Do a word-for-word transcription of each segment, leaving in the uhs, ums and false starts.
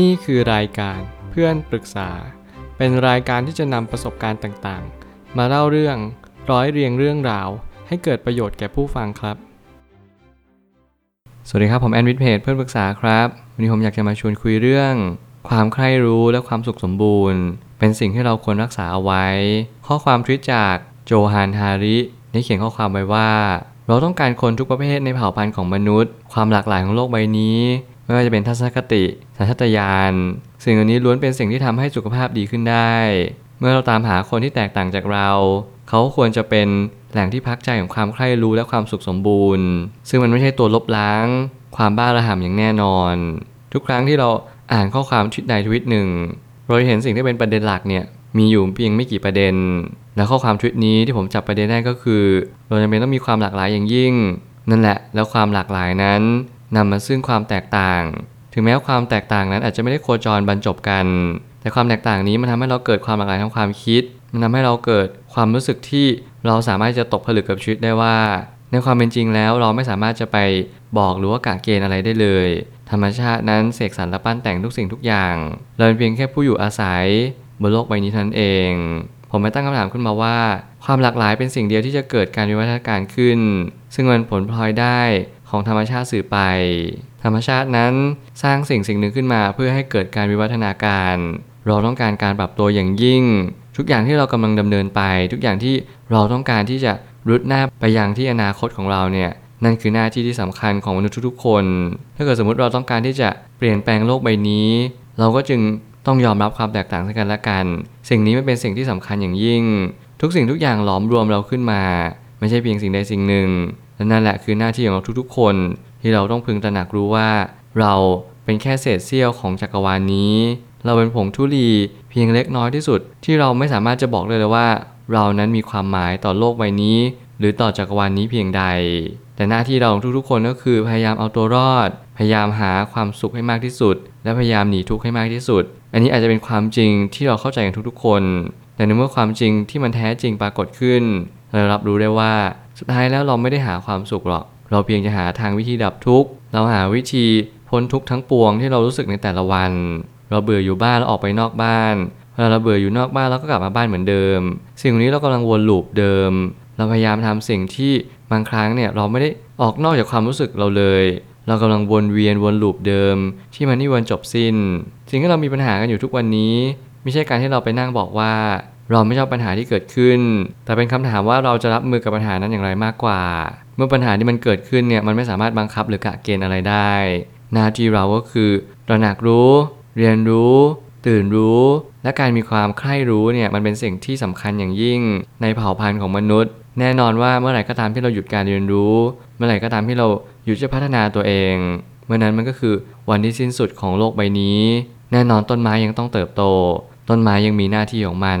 นี่คือรายการเพื่อนปรึกษาเป็นรายการที่จะนำประสบการณ์ต่างๆมาเล่าเรื่องร้อยเรียงเรื่องราวให้เกิดประโยชน์แก่ผู้ฟังครับสวัสดีครับผมแอนวิทเพจเพื่อนปรึกษาครับวันนี้ผมอยากจะมาชวนคุยเรื่องความใคร่รู้และความสุขสมบูรณ์เป็นสิ่งที่เราควรรักษาเอาไว้ข้อความทวิตจากโจฮานฮาริได้เขียนข้อความไว้ว่าเราต้องการคนทุกประเภทในเผ่าพันธุ์ของมนุษย์ความหลากหลายของโลกใบนี้ไม่ว่าจะเป็นทัศนคติสัญชาตญาณสิ่งเหล่านี้ล้วนเป็นสิ่งที่ทำให้สุขภาพดีขึ้นได้เมื่อเราตามหาคนที่แตกต่างจากเราเขาควรจะเป็นแหล่งที่พักใจของความใคร่รู้และความสุขสมบูรณ์ซึ่งมันไม่ใช่ตัวลบล้างความบ้าระห่ำอย่างแน่นอนทุกครั้งที่เราอ่านข้อความใดทวิตหนึ่งเราเห็นสิ่งที่เป็นประเด็นหลักเนี่ยมีอยู่เพียงไม่กี่ประเด็นและข้อความทวิตนี้ที่ผมจับประเด็นได้ก็คือเราจำเป็นต้องมีความหลากหลายอย่างยิ่งนั่นแหละแล้วความหลากหลายนั้นนำมาซึ่งความแตกต่างถึงแม้ความแตกต่างนั้นอาจจะไม่ได้โคจรบรรจบกันแต่ความแตกต่างนี้มันทำให้เราเกิดความหลากหลายทางความคิดมันทำให้เราเกิดความรู้สึกที่เราสามารถจะตกผลึกกับชีวิตได้ว่าในความเป็นจริงแล้วเราไม่สามารถจะไปบอกหรือว่ากะเกณฑ์อะไรได้เลยธรรมชาตินั้นเสกสรรและปั้นแต่งทุกสิ่งทุกอย่างเราเป็นเพียงแค่ผู้อยู่อาศัยบนโลกใบนี้เท่านั้นเองผมไม่ตั้งคำถามขึ้นมาว่าความหลากหลายเป็นสิ่งเดียวที่จะเกิดการวิวัฒนาการขึ้นซึ่งมันผลพลอยได้ของธรรมชาติสื่อไปธรรมชาตินั้นสร้างสิ่งสิ่งหนึ่งขึ้นมาเพื่อให้เกิดการวิวัฒนาการเราต้องการการปรับตัวอย่างยิ่งทุกอย่างที่เรากำลังดำเนินไปทุกอย่างที่เราต้องการที่จะรุดหน้าไปยังที่อนาคตของเราเนี่ยนั่นคือหน้าที่ที่สำคัญของมนุษย์ทุกๆคนถ้าเกิดสมมติเราต้องการที่จะเปลี่ยนแปลงโลกใบนี้เราก็จึงต้องยอมรับความแตกต่างซึ่งกันและกันสิ่งนี้ไม่เป็นสิ่งที่สำคัญอย่างยิ่งทุกสิ่งทุกอย่างหลอมรวมเราขึ้นมาไม่ใช่เพียงสิ่งใดสิ่งหนึ่งและนั่นแหละคือหน้าที่ของเราทุกๆคนที่เราต้องพึงตระหนักรู้ว่าเราเป็นแค่เศษเสี้ยวของจักรวาล น, นี้เราเป็นผงธุลีเพียงเล็กน้อยที่สุดที่เราไม่สามารถจะบอกเลยเลยว่าเรานั้นมีความหมายต่อโลกใบนี้หรือต่อจักรวาล น, นี้เพียงใดแต่หน้าที่เราของทุกๆคนก็คือพยายามเอาตัวรอดพยายามหาความสุขให้มากที่สุดและพยายามหนีทุกข์ให้มากที่สุดอันนี้อาจจะเป็นความจริงที่เราเข้าใจกันทุกๆคนแต่ในเมื่อความจริงที่มันแท้จริงปรากฏขึ้นเรารับรู้ได้ว่าสุดท้ายแล้วเราไม่ได้หาความสุขหรอกเราเพียงจะหาทางวิธีดับทุกข์เราหาวิธีพ้นทุกข์ทั้งปวงที่เรารู้สึกในแต่ละวันเราเบื่ออยู่บ้านแล้วออกไปนอกบ้านเวลาเราเบื่ออยู่นอกบ้านเราก็กลับมาบ้านเหมือนเดิมสิ่งนี้เรากำลังวนลูปเดิมเราพยายามทำสิ่งที่บางครั้งเนี่ยเราไม่ได้ออกนอกจากความรู้สึกเราเลยเรากำลังวนเวียนวนลูปเดิมที่มันไม่วันจบสิ้นสิ่งที่เรามีปัญหากันอยู่ทุกวันนี้ไม่ใช่การที่เราไปนั่งบอกว่าเราไม่ชอบปัญหาที่เกิดขึ้นแต่เป็นคำถามว่าเราจะรับมือกับปัญหานั้นอย่างไรมากกว่าเมื่อปัญหาที่มันเกิดขึ้นเนี่ยมันไม่สามารถบังคับหรือกะเกณฑ์อะไรได้หน้าที่เราก็คือตระหนักรู้เรียนรู้ตื่นรู้และการมีความใคร่รู้เนี่ยมันเป็นสิ่งที่สำคัญอย่างยิ่งในเผ่าพันธุ์ของมนุษย์แน่นอนว่าเมื่อไหร่ก็ตามที่เราหยุดการเรียนรู้เมื่อไหร่ก็ตามที่เราหยุดจะพัฒนาตัวเองเมื่อนั้นมันก็คือวันที่สิ้นสุดของโลกใบนี้แน่นอนต้นไม้ยังต้องเติบโตต้นไม้ยังมีหน้าที่ของมัน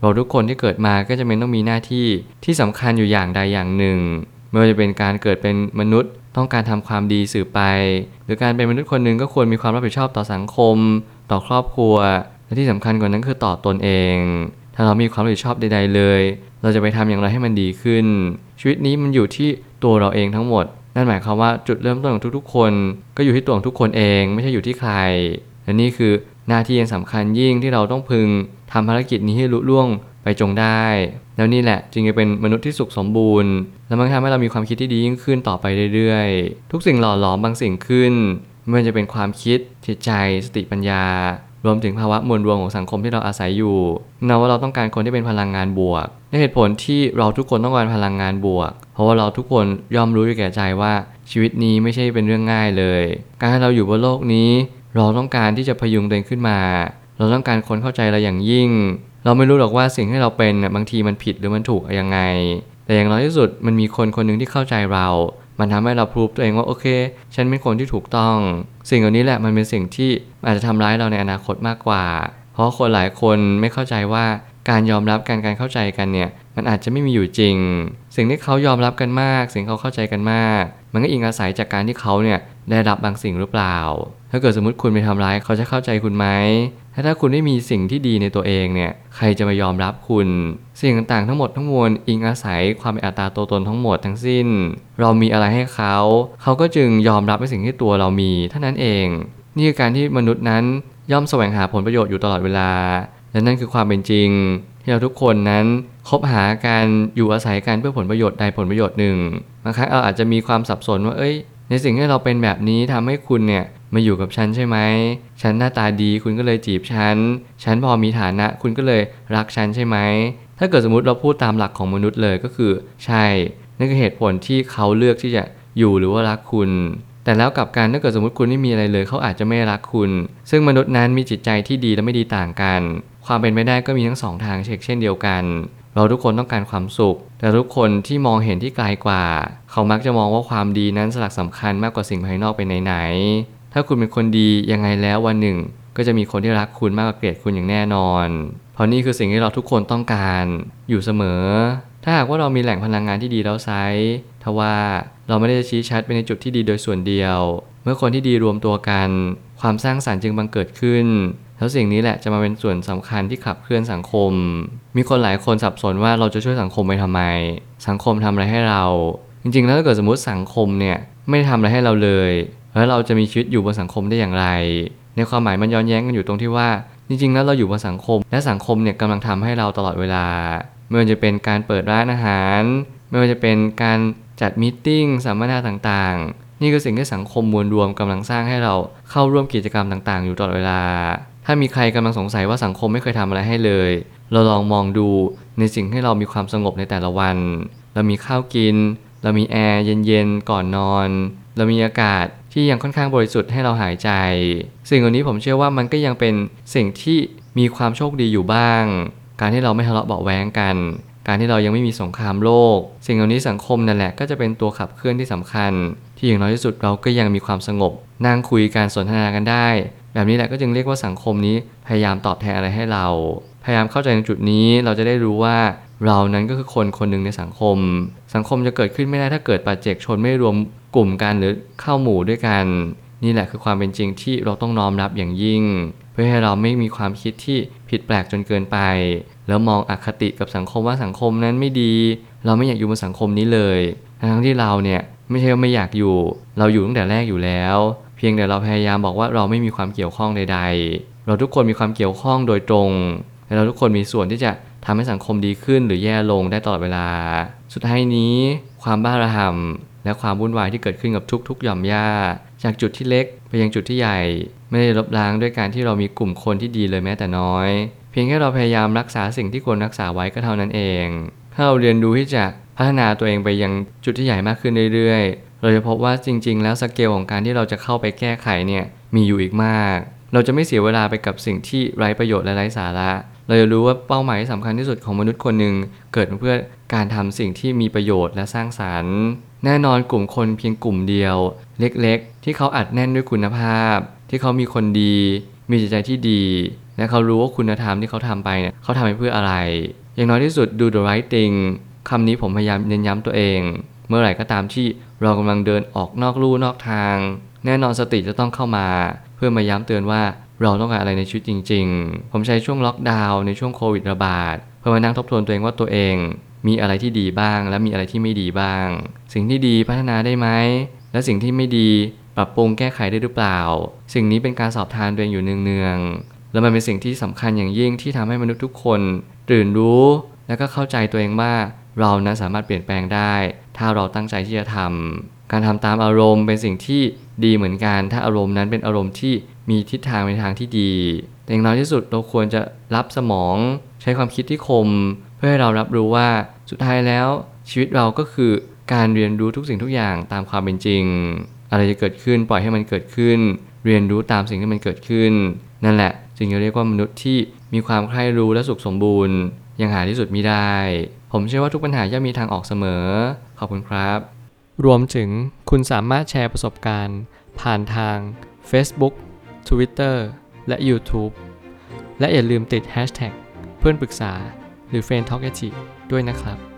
เราทุกคนที่เกิดมาก็จะเป็นต้องมีหน้าที่ที่สำคัญอยู่อย่างใดอย่างหนึ่งไม่ว่าจะเป็นการเกิดเป็นมนุษย์ต้องการทำความดีสืบไปหรือการเป็นมนุษย์คนหนึ่งก็ควรมีความรับผิดชอบต่อสังคมต่อครอบครัวและที่สำคัญกว่านั้นคือต่อตนเองถ้าเรามีความรับผิดชอบใดๆเลยเราจะไปทำอย่างไรให้มันดีขึ้นชีวิตนี้มันอยู่ที่ตัวเราเองทั้งหมดนั่นหมายความว่าจุดเริ่มต้นของทุกๆคนก็อยู่ที่ตัวของทุกคนเองไม่ใช่อยู่ที่ใครและนี่คือหน้าที่อันสำคัญยิ่งที่เราต้องพึงทำภารกิจนี้ให้ลุล่วงไปจงได้แล้วนี่แหละจึงจะเป็นมนุษย์ที่สุขสมบูรณ์และมันทำให้เรามีความคิดที่ดียิ่งขึ้นต่อไปเรื่อยๆทุกสิ่งหล่อหลอมบางสิ่งขึ้นไม่ว่าจะเป็นความคิดจิตใจสติปัญญารวมถึงภาวะมวลรวมของสังคมที่เราอาศัยอยู่นั่นว่าเราต้องการคนที่เป็นพลังงานบวกในเหตุผลที่เราทุกคนต้องการพลังงานบวกเพราะว่าเราทุกคนยอมรู้อยู่แก่ใจว่าชีวิตนี้ไม่ใช่เป็นเรื่องง่ายเลยการให้เราอยู่บนโลกนี้เราต้องการที่จะพยุงตัวเองขึ้นมาเราต้องการคนเข้าใจเราอย่างยิ่งเราไม่รู้หรอกว่าสิ่งที่เราเป็นบางทีมันผิดหรือมันถูกยังไงแต่อย่างน้อยที่สุดมันมีคนคนนึงที่เข้าใจเรามันทำให้เราพิสูจน์ตัวเองว่าโอเคฉันเป็นคนที่ถูกต้องสิ่งเหล่านี้แหละมันเป็นสิ่งที่อาจจะทำร้ายเราในอนาคตมากกว่าเพราะคนหลายคนไม่เข้าใจว่าการยอมรับกันการเข้าใจกันเนี่ยมันอาจจะไม่มีอยู่จริงสิ่งที่เขายอมรับกันมากสิ่งเขาเข้าใจกันมากมันก็อิงอาศัยจากการที่เขาเนี่ยได้รับบางสิ่งหรือเปล่าถ้าเกิดสมมติคุณไปทำร้ายเขาจะเข้าใจคุณไหมถ้าถ้าคุณไม่มีสิ่งที่ดีในตัวเองเนี่ยใครจะมายอมรับคุณสิ่งต่างๆทั้งหมดทั้งมวลอิงอาศัยความเป็นอัตตาตัวตนทั้งหมดทั้งสิ้นเรามีอะไรให้เขาเขาก็จึงยอมรับในสิ่งที่ตัวเรามีเท่านั้นเองนี่คือการที่มนุษย์นั้น ย่อมแสวงหาผลประโยชน์อยู่ตลอดเวลาและนั่นคือความเป็นจริงที่เราทุกคนนั้นคบหาการอยู่อาศัยกันเพื่อผลประโยชน์ใดผลประโยชน์หนึ่งบางครั้งเราอาจจะมีความสับสนว่าเอ้ยในสิ่งที่เราเป็นแบบนี้ทำให้คุณเนี่ยมาอยู่กับฉันใช่ไหมฉันหน้าตาดีคุณก็เลยจีบฉันฉันพอมีฐานะคุณก็เลยรักฉันใช่ไหมถ้าเกิดสมมติเราพูดตามหลักของมนุษย์เลยก็คือใช่นั่นคือเหตุผลที่เขาเลือกที่จะอยู่หรือว่ารักคุณแต่แล้วกับการถ้าเกิดสมมติคุณไม่มีอะไรเลยเขาอาจจะไม่รักคุณซึ่งมนุษย์นั้นมีจิตใจที่ดีและไม่ดีต่างกันความเป็นไปได้ก็มีทั้งสองทางเช่นเดียวกันเราทุกคนต้องการความสุขแต่ทุกคนที่มองเห็นที่ไกลกว่าเขามักจะมองว่าความดีนั้นสลักสำคัญมากกว่าสิ่งภายนอกไปไหนๆถ้าคุณเป็นคนดียังไงแล้ววันหนึ่งก็จะมีคนที่รักคุณมากกว่าเกลียดคุณอย่างแน่นอนเพราะนี่คือสิ่งที่เราทุกคนต้องการอยู่เสมอถ้าหากว่าเรามีแหล่งพลังงานที่ดีแล้วไซด์ทว่าเราไม่ได้ชี้ชัดไปในจุดที่ดีโดยส่วนเดียวเมื่อคนที่ดีรวมตัวกันความสร้างสรรค์จึงบังเกิดขึ้นแล้วสิ่งนี้แหละจะมาเป็นส่วนสำคัญที่ขับเคลื่อนสังคมมีคนหลายคนสับสนว่าเราจะช่วยสังคมไปทำไมสังคมทำอะไรให้เราจริงๆแล้วถ้าเกิดสมมติสังคมเนี่ยไม่ทำอะไรให้เราเลยแล้วเราจะมีชีวิตอยู่บนสังคมได้อย่างไรในความหมายมันย้อนแย้งกันอยู่ตรงที่ว่าจริงๆแล้วเราอยู่บนสังคมและสังคมเนี่ยกำลังทำให้เราตลอดเวลาไม่ว่าจะเป็นการเปิดร้านอาหารไม่ว่าจะเป็นการจัดมีตติ้งสัมมนาต่างๆนี่คือสิ่งที่สังคมมวลรวมกำลังสร้างให้เราเข้าร่วมกิจกรรมต่างๆอยู่ตลอดเวลาถ้ามีใครกำลังสงสัยว่าสังคมไม่เคยทำอะไรให้เลยเราลองมองดูในสิ่งให้เรามีความสงบในแต่ละวันเรามีข้าวกินเรามีแอร์เย็นๆก่อนนอนเรามีอากาศที่ยังค่อนข้างบริสุทธิ์ให้เราหายใจสิ่งเหล่านี้ผมเชื่อว่ามันก็ยังเป็นสิ่งที่มีความโชคดีอยู่บ้างการที่เราไม่ทะเลาะเบาะแว้งกันการที่เรายังไม่มีสงครามโลกสิ่งเหล่านี้สังคมนั่นแหละก็จะเป็นตัวขับเคลื่อนที่สำคัญที่อย่างน้อยที่สุดเราก็ยังมีความสงบนั่งคุยการสนทนากันได้แบบนี้แหละก็จึงเรียกว่าสังคมนี้พยายามตอบแทนอะไรให้เราพยายามเข้าใจในจุดนี้เราจะได้รู้ว่าเรานั้นก็คือคนคนหนึ่งในสังคมสังคมจะเกิดขึ้นไม่ได้ถ้าเกิดปัจเจกชนไม่รวมกลุ่มกันหรือเข้าหมู่ด้วยกันนี่แหละคือความเป็นจริงที่เราต้องน้อมรับอย่างยิ่งเพื่อให้เราไม่มีความคิดที่ผิดแปลกจนเกินไปแล้วมองอคติกับสังคมว่าสังคมนั้นไม่ดีเราไม่อยากอยู่บนสังคมนี้เลยทั้งที่เราเนี่ยไม่ใช่ว่าไม่อยากอยู่เราอยู่ตั้งแต่แรกอยู่แล้วเพียงแต่เราพยายามบอกว่าเราไม่มีความเกี่ยวข้องใดๆเราทุกคนมีความเกี่ยวข้องโดยตรงและเราทุกคนมีส่วนที่จะทำให้สังคมดีขึ้นหรือแย่ลงได้ตลอดเวลาสุดท้ายนี้ความบ้าระห่ำและความวุ่นวายที่เกิดขึ้นกับทุกๆหย่อมย่าจากจุดที่เล็กไปยังจุดที่ใหญ่ไม่ได้ลบล้างด้วยการที่เรามีกลุ่มคนที่ดีเลยแม้แต่น้อยเพียงแค่เราพยายามรักษาสิ่งที่ควรรักษาไว้ก็เท่านั้นเองถ้าเราเรียนรู้ที่จะพัฒนาตัวเองไปยังจุดที่ใหญ่มากขึ้นเรื่อยๆเราจะพบว่าจริงๆแล้วสเกลของการที่เราจะเข้าไปแก้ไขเนี่ยมีอยู่อีกมากเราจะไม่เสียเวลาไปกับสิ่งที่ไร้ประโยชน์และไร้สาระเราจะรู้ว่าเป้าหมายสำคัญที่สุดของมนุษย์คนหนึ่งเกิดเพื่อการทำสิ่งที่มีประโยชน์และสร้างสรรค์แน่นอนกลุ่มคนเพียงกลุ่มเดียวเล็กๆที่เขาอัดแน่นด้วยคุณภาพที่เขามีคนดีมีจิตใจที่ดีและเขารู้ว่าคุณธรรมที่เขาทำไปเนี่ยเขาทำไปเพื่ออะไรอย่างน้อยที่สุด do the right thing คำนี้ผมพยายามเน้นย้ำตัวเองเมื่อไหร่ก็ตามที่เรากำลังเดินออกนอกลู่นอกทางแน่นอนสติจะต้องเข้ามาเพื่อมาย้ำเตือนว่าเราต้องการอะไรในชีวิตจริงๆผมใช้ช่วงล็อกดาวน์ในช่วงโควิดระบาดเพื่อมานั่งทบทวนตัวเองว่าตัวเองมีอะไรที่ดีบ้างและมีอะไรที่ไม่ดีบ้างสิ่งที่ดีพัฒนาได้ไหมและสิ่งที่ไม่ดีปรับปรุงแก้ไขได้หรือเปล่าสิ่งนี้เป็นการสอบทานตัวเองอยู่เนืองๆและมันเป็นสิ่งที่สำคัญอย่างยิ่งที่ทำให้มนุษย์ทุกคนตื่นรู้และก็เข้าใจตัวเองว่าเรานั้นสามารถเปลี่ยนแปลงได้ถ้าเราตั้งใจที่จะทำการทำตามอารมณ์เป็นสิ่งที่ดีเหมือนกันถ้าอารมณ์นั้นเป็นอารมณ์ที่มีทิศทางในทางที่ดีแต่อย่างน้อยที่สุดเราควรจะรับสมองใช้ความคิดที่คมเพื่อให้เรารับรู้ว่าสุดท้ายแล้วชีวิตเราก็คือการเรียนรู้ทุกสิ่งทุกอย่างตามความเป็นจริงอะไรจะเกิดขึ้นปล่อยให้มันเกิดขึ้นเรียนรู้ตามสิ่งที่มันเกิดขึ้นนั่นแหละจึงเรียกว่ามนุษย์ที่มีความใคร่รู้และสุขสมบูรณ์ยังหาที่สุดมิได้ผมเชื่อว่าทุกปัญหาย่อมมีทางออกเสมอขอบคุณครับรวมถึงคุณสามารถแชร์ประสบการณ์ผ่านทาง Facebook Twitter และ YouTube และอย่าลืมติด แฮชแท็ก เพื่อนปรึกษาหรือ Friend Talkative ด้วยนะครับ